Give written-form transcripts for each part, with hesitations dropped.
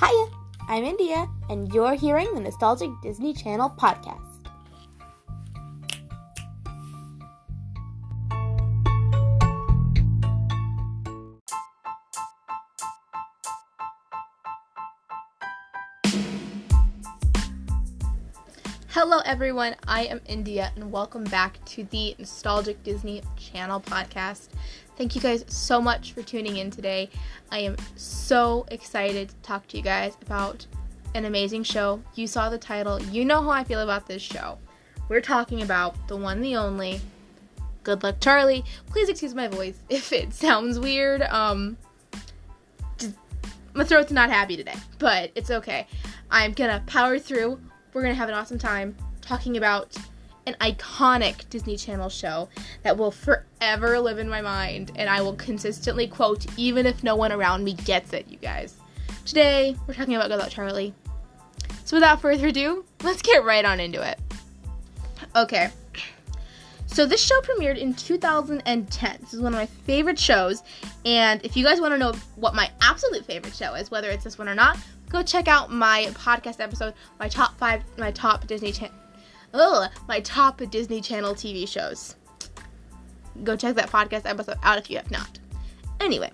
Hiya, I'm India, and you're hearing the Nostalgic Disney Channel Podcast. Hello everyone, I am India, and welcome back to the Nostalgic Disney Channel Podcast. Thank you guys so much for tuning in today. I am so excited to talk to you guys about an amazing show. You saw the title, you know how I feel about this show. We're talking about the one, the only, Good Luck Charlie. Please excuse my voice if it sounds weird. My throat's not happy today, but it's okay. I'm gonna power through. We're going to have an awesome time talking about an iconic Disney Channel show that will forever live in my mind, and I will consistently quote even if no one around me gets it, you guys. Today, we're talking about Good Luck Charlie. So without further ado, let's get right on into it. Okay, so this show premiered in 2010. This is one of my favorite shows, and if you guys want to know what my absolute favorite show is, whether it's this one or not, go check out my podcast episode, my top Disney Channel TV shows. Go check that podcast episode out if you have not. Anyway,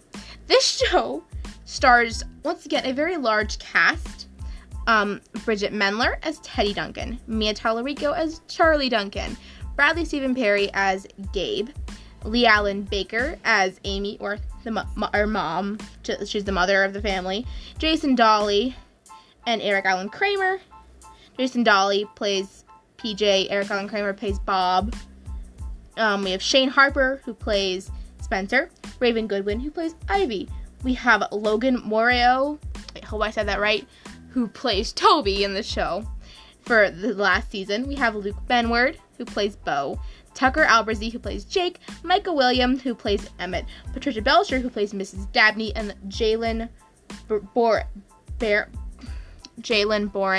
this show stars, once again, a very large cast. Bridget Mendler as Teddy Duncan, Mia Tallarico as Charlie Duncan, Bradley Stephen Perry as Gabe, Lee Allen Baker as Amy, or mom, she's the mother of the family, Jason Dolly, and Eric Allen Kramer. Jason Dolly plays PJ, Eric Allen Kramer plays Bob. We have Shane Harper, who plays Spencer, Raven Goodwin, who plays Ivy. We have Logan Moreo, I hope I said that right, who plays Toby in the show for the last season. We have Luke Benward, who plays Bo, Tucker Alberzee, who plays Jake, Micah Williams, who plays Emmett, Patricia Belcher, who plays Mrs. Dabney, and Jalen Boren,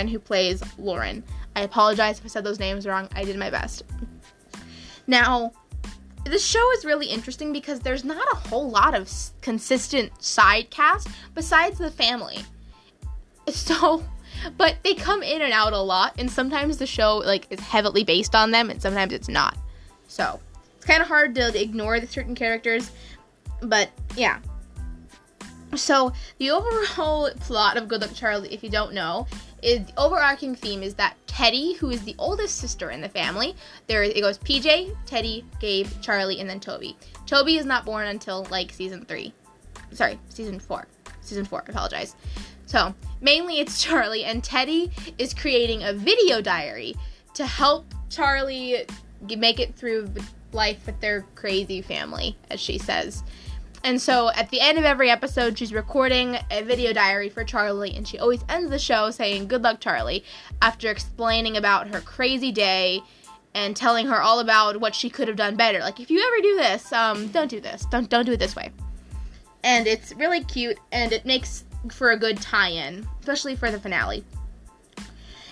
who plays Lauren. I apologize if I said those names wrong. I did my best. Now, this show is really interesting because there's not a whole lot of consistent side cast besides the family. But they come in and out a lot, and sometimes the show is heavily based on them, and sometimes it's not. So it's kind of hard to ignore the certain characters, but yeah. So the overall plot of Good Luck Charlie, if you don't know, is the overarching theme is that Teddy, who is the oldest sister in the family, there it goes PJ, Teddy, Gabe, Charlie, and then Toby. Toby is not born until season four. I apologize. So, mainly it's Charlie, and Teddy is creating a video diary to help Charlie make it through life with their crazy family, as she says. And so, at the end of every episode, she's recording a video diary for Charlie, and she always ends the show saying, "Good luck, Charlie," after explaining about her crazy day and telling her all about what she could have done better. Like, if you ever do this, don't do this. Don't do it this way. And it's really cute, and it makes for a good tie-in, especially for the finale.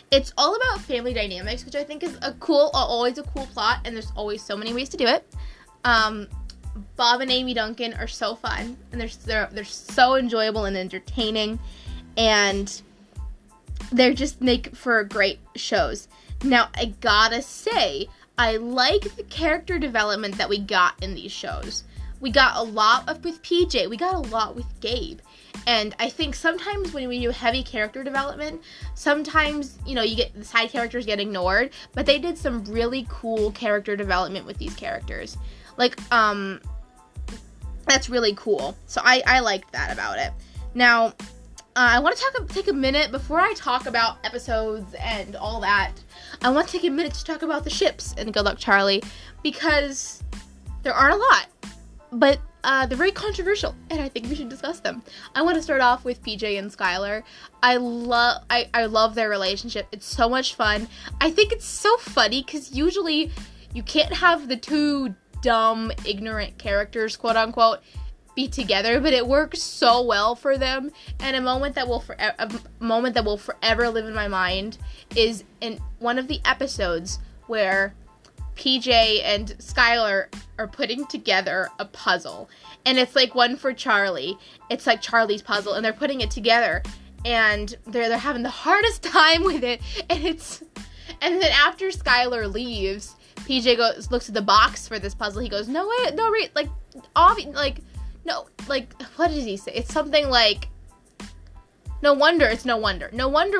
It's all about family dynamics, which I think is always a cool plot, and there's always so many ways to do it. Bob and Amy Duncan are so fun, and they're so enjoyable and entertaining, and they're just make for great shows. Now, I gotta say, I like the character development that we got in these shows. We got a lot with PJ, we got a lot with Gabe. And I think sometimes when we do heavy character development, sometimes, you get the side characters get ignored, but they did some really cool character development with these characters. That's really cool. So I liked that about it. Now, I want to take a minute before I talk about episodes and all that. I want to take a minute to talk about the ships in Good Luck Charlie, because there aren't a lot, but they're very controversial, and I think we should discuss them. I want to start off with PJ and Skylar. I love their relationship. It's so much fun. I think it's so funny because usually you can't have the two dumb, ignorant characters, quote unquote, be together, but it works so well for them. And a moment that will forever live in my mind is in one of the episodes where PJ and Skylar are putting together a puzzle, and it's one for Charlie. It's Charlie's puzzle, and they're putting it together, and they're having the hardest time with it, and then after Skylar leaves, PJ looks at the box for this puzzle. He goes, "No way, no way!" What did he say? It's something like, no wonder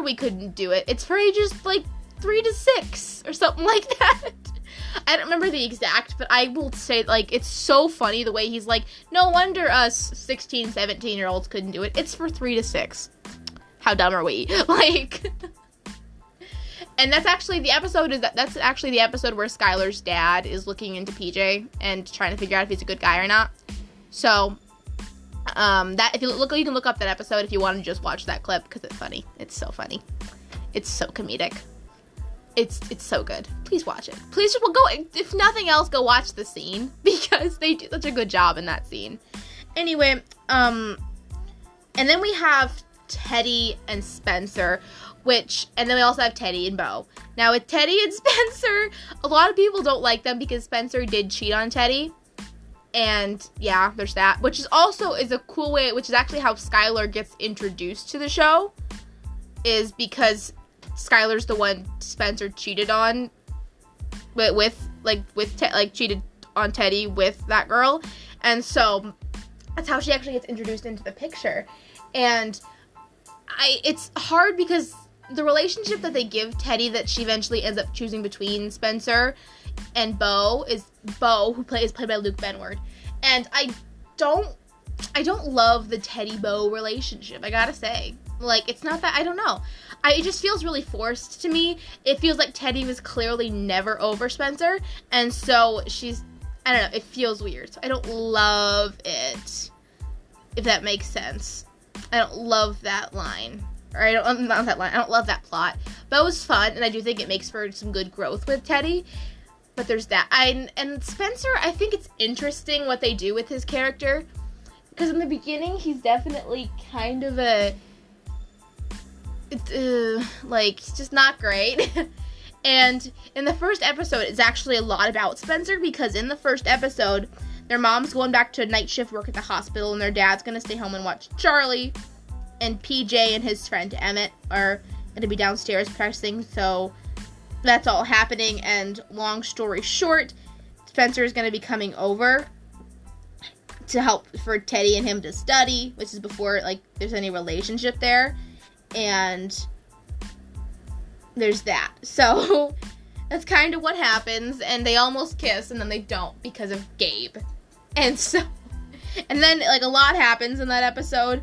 we couldn't do it. It's for ages 3 to 6 or something like that." I don't remember the exact, but I will say, it's so funny the way he's like, no wonder us 16, 17-year-olds couldn't do it. It's for 3 to 6. How dumb are we? And that's actually the episode where Skylar's dad is looking into PJ and trying to figure out if he's a good guy or not. So, you can look up that episode if you want to just watch that clip, because it's funny. It's so funny. It's so comedic. It's so good. Please watch it. Go, if nothing else, go watch the scene, because they do such a good job in that scene. Anyway, and then we have Teddy and Spencer, and then we also have Teddy and Beau. Now, with Teddy and Spencer, a lot of people don't like them because Spencer did cheat on Teddy. And, yeah, there's that. Which is also a cool way, which is actually how Skylar gets introduced to the show, is because Skylar's the one Spencer cheated on cheated on Teddy with that girl, and so that's how she actually gets introduced into the picture. And it's hard because the relationship that they give Teddy, that she eventually ends up choosing between Spencer and Beau, is Beau, who is played by Luke Benward, and I don't love the Teddy-Beau relationship, I gotta say. It's not that, I don't know. It just feels really forced to me. It feels like Teddy was clearly never over Spencer, and so I don't know, it feels weird. So I don't love it, if that makes sense. I don't love that line. I don't love that plot. But it was fun, and I do think it makes for some good growth with Teddy. But there's that. And Spencer, I think it's interesting what they do with his character, because in the beginning, he's definitely kind of just not great. And in the first episode, it's actually a lot about Spencer, because in the first episode, their mom's going back to night shift work at the hospital, and their dad's going to stay home and watch Charlie, and PJ and his friend Emmett are going to be downstairs practicing, so that's all happening, and long story short, Spencer is going to be coming over to help for Teddy and him to study, which is before, there's any relationship there. And there's that. So that's kind of what happens. And they almost kiss, and then they don't because of Gabe. And then a lot happens in that episode,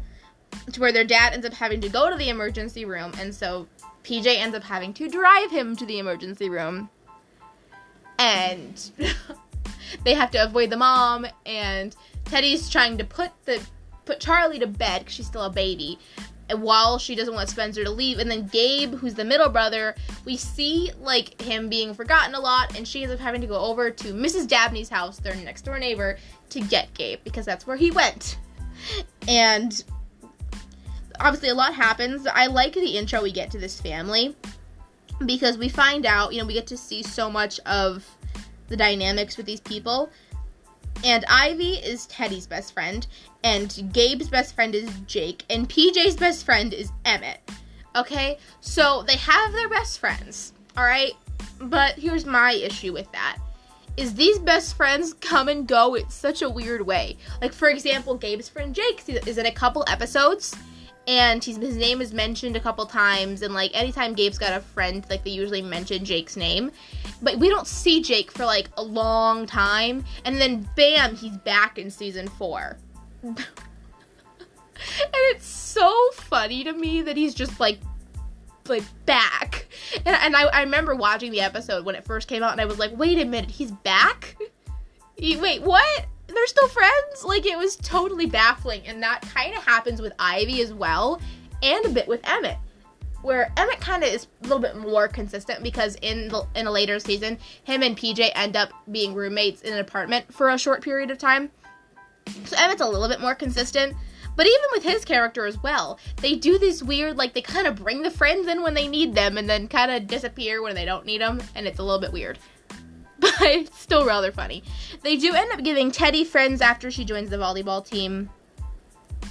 to where their dad ends up having to go to the emergency room. And so PJ ends up having to drive him to the emergency room. And they have to avoid the mom. And Teddy's trying to put Charlie to bed, because she's still a baby, while she doesn't want Spencer to leave. And then Gabe, who's the middle brother, we see, him being forgotten a lot, and she ends up having to go over to Mrs. Dabney's house, their next-door neighbor, to get Gabe, because that's where he went. And obviously a lot happens. I like the intro we get to this family, because we find out, we get to see so much of the dynamics with these people. And Ivy is Teddy's best friend, and Gabe's best friend is Jake, and PJ's best friend is Emmett. Okay? So they have their best friends, alright? But here's my issue with that, is these best friends come and go in such a weird way. For example, Gabe's friend Jake is in a couple episodes, and his name is mentioned a couple times, and, anytime Gabe's got a friend, they usually mention Jake's name. But we don't see Jake for, a long time, and then, bam, he's back in season 4. And it's so funny to me that he's just, back. And I remember watching the episode when it first came out, and I was like, wait a minute, he's back? Wait, what? They're still friends? It was totally baffling, and that kind of happens with Ivy as well, and a bit with Emmett, where Emmett kind of is a little bit more consistent, because in a later season, him and PJ end up being roommates in an apartment for a short period of time, so Emmett's a little bit more consistent. But even with his character as well, they do this weird, they kind of bring the friends in when they need them, and then kind of disappear when they don't need them, and it's a little bit weird. But it's still rather funny. They do end up giving Teddy friends after she joins the volleyball team,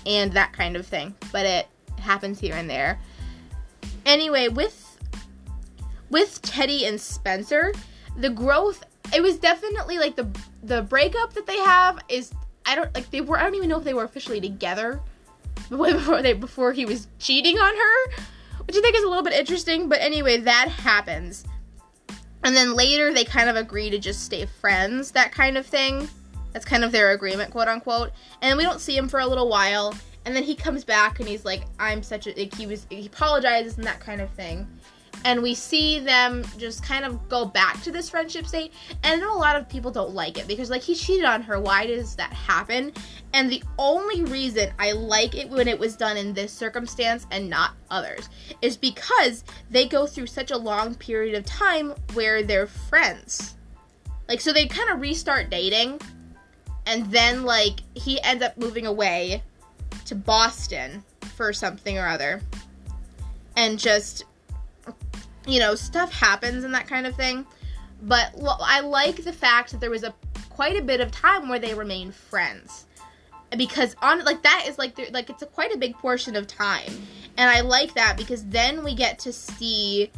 and that kind of thing. But happens here and there. Anyway, with Teddy and Spencer, the growth, it was definitely like the breakup that they have is, I don't even know if they were officially together before he was cheating on her, which I think is a little bit interesting, but anyway, that happens. And then later they kind of agree to just stay friends, that kind of thing. That's kind of their agreement, quote unquote. And we don't see him for a little while, and then he comes back and he's like, he apologizes and that kind of thing. And we see them just kind of go back to this friendship state. And I know a lot of people don't like it because, like, he cheated on her. Why does that happen? And the only reason I like it when it was done in this circumstance and not others is because they go through such a long period of time where they're friends. Like, so they kind of restart dating. And then, like, he ends up moving away to Boston for something or other. And just, you know, stuff happens and that kind of thing. But I like the fact that there was quite a bit of time where they remained friends. Because, it's quite a big portion of time. And I like that because then we get to see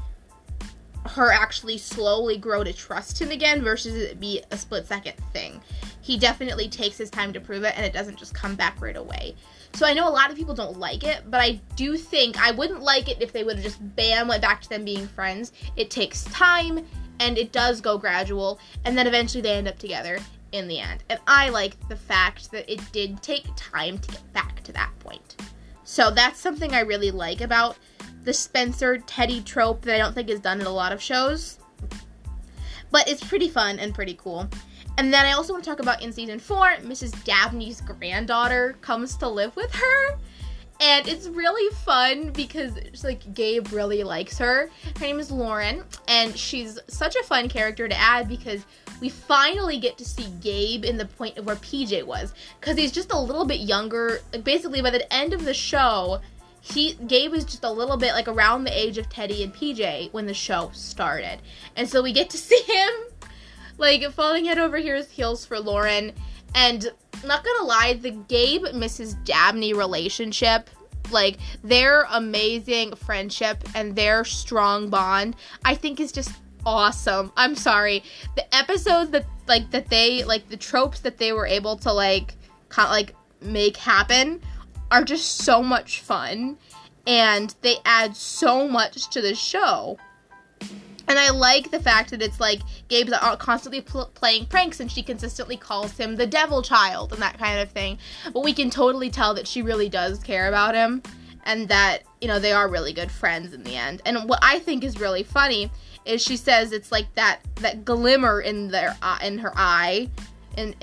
her actually slowly grow to trust him again versus it be a split-second thing. He definitely takes his time to prove it, and it doesn't just come back right away. So I know a lot of people don't like it, but I do think I wouldn't like it if they would have just, bam, went back to them being friends. It takes time, and it does go gradual, and then eventually they end up together in the end. And I like the fact that it did take time to get back to that point. So that's something I really like about the Spencer-Teddy trope that I don't think is done in a lot of shows. But it's pretty fun and pretty cool. And then I also want to talk about in season 4, Mrs. Dabney's granddaughter comes to live with her. And it's really fun because it's like Gabe really likes her. Her name is Lauren, and she's such a fun character to add because we finally get to see Gabe in the point of where PJ was. Because he's just a little bit younger. Like, basically, by the end of the show, Gabe was just a little bit like around the age of Teddy and PJ when the show started. And so we get to see him, like, falling head over heels for Lauren. And not gonna lie, the Gabe-Mrs. Dabney relationship, like, their amazing friendship and their strong bond, I think is just awesome. I'm sorry. The episodes the tropes that they were able to, make happen are just so much fun. And they add so much to the show. And I like the fact that it's like Gabe's constantly playing pranks and she consistently calls him the devil child and that kind of thing. But we can totally tell that she really does care about him and that, you know, they are really good friends in the end. And what I think is really funny is she says it's like that glimmer in his eye that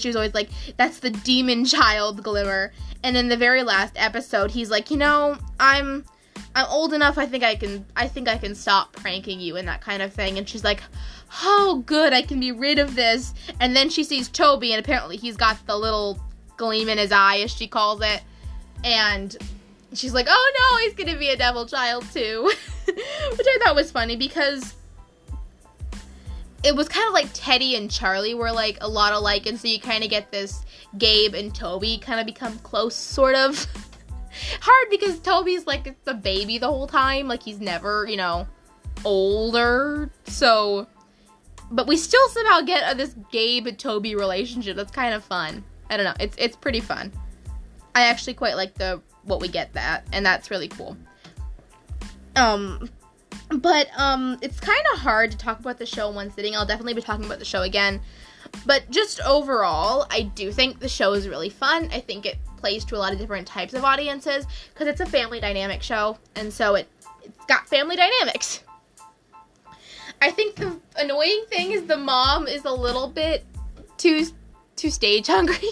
she's always like, that's the demon child glimmer. And in the very last episode, he's like, you know, I'm old enough, I think I can stop pranking you and that kind of thing. And she's like, oh, good, I can be rid of this. And then she sees Toby, and apparently he's got the little gleam in his eye, as she calls it. And she's like, oh, no, he's going to be a devil child, too. Which I thought was funny, because it was kind of like Teddy and Charlie were, like, a lot alike. And so you kind of get this Gabe and Toby kind of become close, sort of. Hard because Toby's like the baby the whole time, like he's never, you know, older, so, but we still somehow get this Gabe and Toby relationship. That's kind of fun. I don't know, it's pretty fun. I actually quite like what we get that, and that's really cool. But it's kind of hard to talk about the show in one sitting. I'll definitely be talking about the show again, but just overall, I do think the show is really fun. I think it plays to a lot of different types of audiences because it's a family dynamic show, and so it's got family dynamics. I think the annoying thing is the mom is a little bit too stage hungry.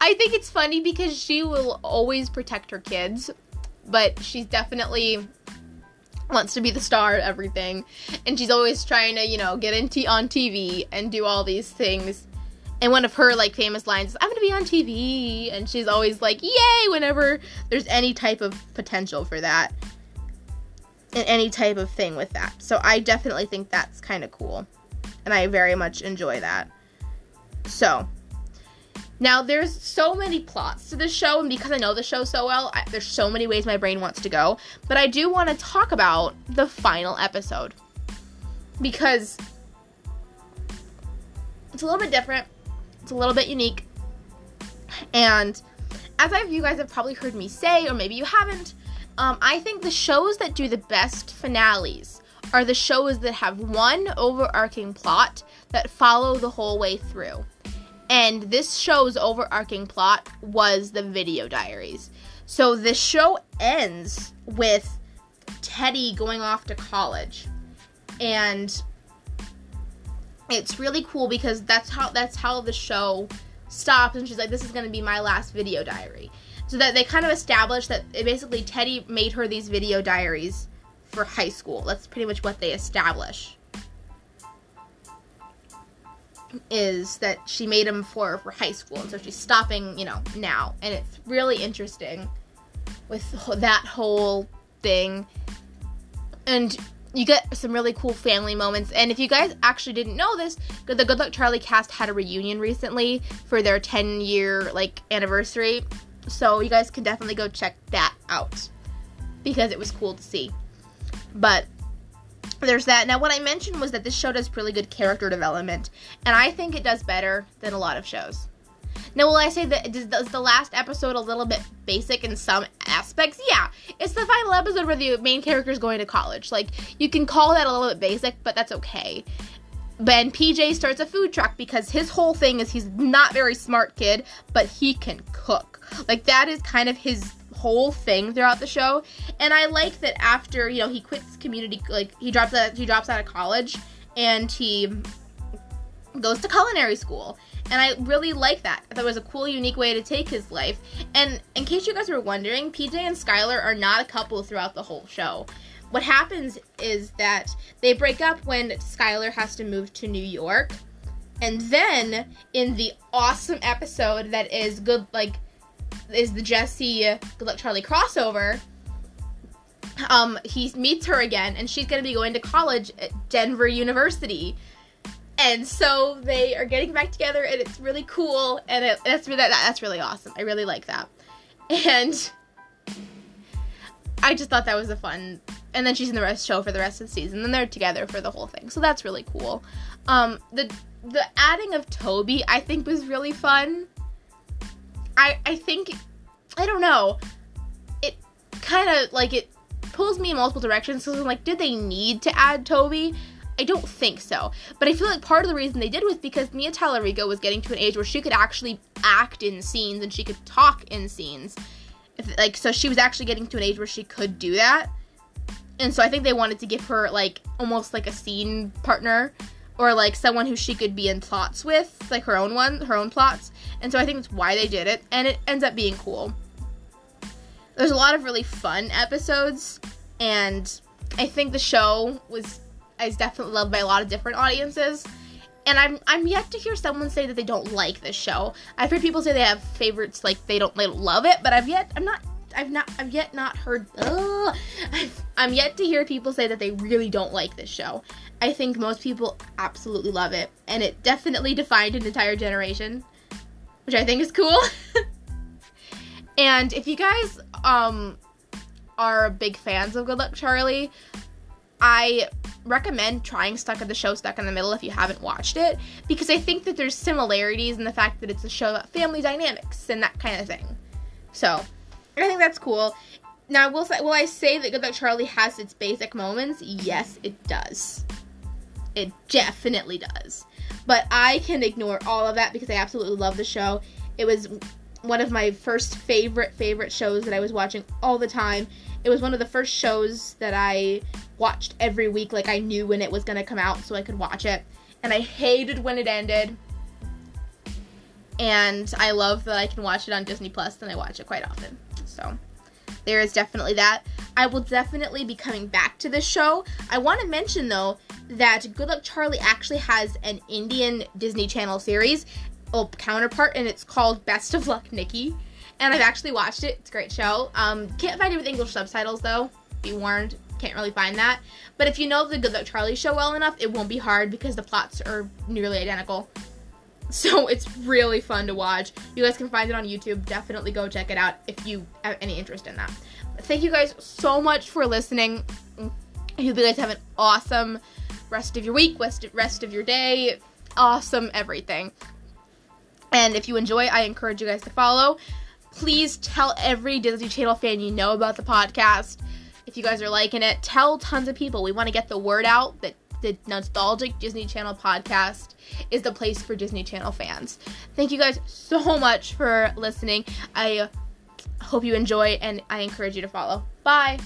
I think it's funny because she will always protect her kids, but she definitely wants to be the star of everything, and she's always trying to, you know, get on TV and do all these things. And one of her, like, famous lines is, I'm going to be on TV. And she's always like, yay, whenever there's any type of potential for that. And any type of thing with that. So I definitely think that's kind of cool. And I very much enjoy that. So, Now, there's so many plots to this show, and because I know the show so well, there's so many ways my brain wants to go, but I do want to talk about the final episode, because it's a little bit different, it's a little bit unique, and as you guys have probably heard me say, or maybe you haven't, I think the shows that do the best finales are the shows that have one overarching plot that follow the whole way through. And this show's overarching plot was the video diaries. So this show ends with Teddy going off to college. And it's really cool because that's how the show stops. And she's like, this is going to be my last video diary. So that they kind of established that it basically Teddy made her these video diaries for high school. That's pretty much what they establish. Is that she made them for high school, and so she's stopping, now, and it's really interesting with that whole thing, and you get some really cool family moments. And if you guys actually didn't know this, the Good Luck Charlie cast had a reunion recently for their 10-year, anniversary, so you guys can definitely go check that out, because it was cool to see, but there's that. Now, what I mentioned was that this show does really good character development, and I think it does better than a lot of shows. Now, will I say that is the last episode a little bit basic in some aspects? Yeah, it's the final episode where the main character is going to college. You can call that a little bit basic, but that's okay. Ben PJ starts a food truck because his whole thing is he's not very smart kid, but he can cook. That is kind of his whole thing throughout the show, and I like that after, he quits community, he drops out of college, and he goes to culinary school, and I really like that. I thought it was a cool, unique way to take his life, and in case you guys were wondering, PJ and Skylar are not a couple throughout the whole show. What happens is that they break up when Skylar has to move to New York, and then, in the awesome episode that is is the Jesse Good Luck Charlie crossover, he meets her again, and she's going to be going to college at Denver University, and so they are getting back together, and it's really cool, and that's really awesome. I really like that, and I just thought that was a fun, and then she's in the show for the rest of the season, and they're together for the whole thing, so that's really cool. The adding of Toby, I think, was really fun. I think, I don't know, it kind of, it pulls me in multiple directions, because I'm did they need to add Toby? I don't think so, but I feel part of the reason they did was because Mia Tallarico was getting to an age where she could actually act in scenes, and she could talk in scenes, so she was actually getting to an age where she could do that, and so I think they wanted to give her, almost a scene partner, or, someone who she could be in plots with, her own plots, and so I think that's why they did it, and it ends up being cool. There's a lot of really fun episodes, and I think the show is definitely loved by a lot of different audiences, and I'm yet to hear someone say that they don't like this show. I've heard people say they have favorites, they don't love it, but I'm yet to hear people say that they really don't like this show. I think most people absolutely love it, and it definitely defined an entire generation, which I think is cool. And if you guys are big fans of Good Luck Charlie, I recommend trying Stuck in the Middle if you haven't watched it, because I think that there's similarities in the fact that it's a show about family dynamics and that kind of thing. So I think that's cool. Now, will I say that Good Luck Charlie has its basic moments? Yes, it does. It definitely does. But I can ignore all of that because I absolutely love the show. It was one of my first favorite shows that I was watching all the time. It was one of the first shows that I watched every week. I knew when it was going to come out so I could watch it. And I hated when it ended. And I love that I can watch it on Disney Plus, and I watch it quite often. So, there is definitely that. I will definitely be coming back to this show. I want to mention, though, that Good Luck Charlie actually has an Indian Disney Channel series, counterpart, and it's called Best of Luck, Nikki. And I've actually watched it. It's a great show. Can't find it with English subtitles, though. Be warned, can't really find that. But if you know the Good Luck Charlie show well enough, it won't be hard because the plots are nearly identical. So it's really fun to watch. You guys can find it on YouTube. Definitely go check it out if you have any interest in that. Thank you guys so much for listening. I hope you guys have an awesome rest of your week, rest of your day, awesome everything. And if you enjoy, I encourage you guys to follow. Please tell every Disney Channel fan you know about the podcast. If you guys are liking it, tell tons of people. We want to get the word out that the Nostalgic Disney Channel Podcast is the place for Disney Channel fans. Thank you guys so much for listening. I hope you enjoy, and I encourage you to follow. Bye!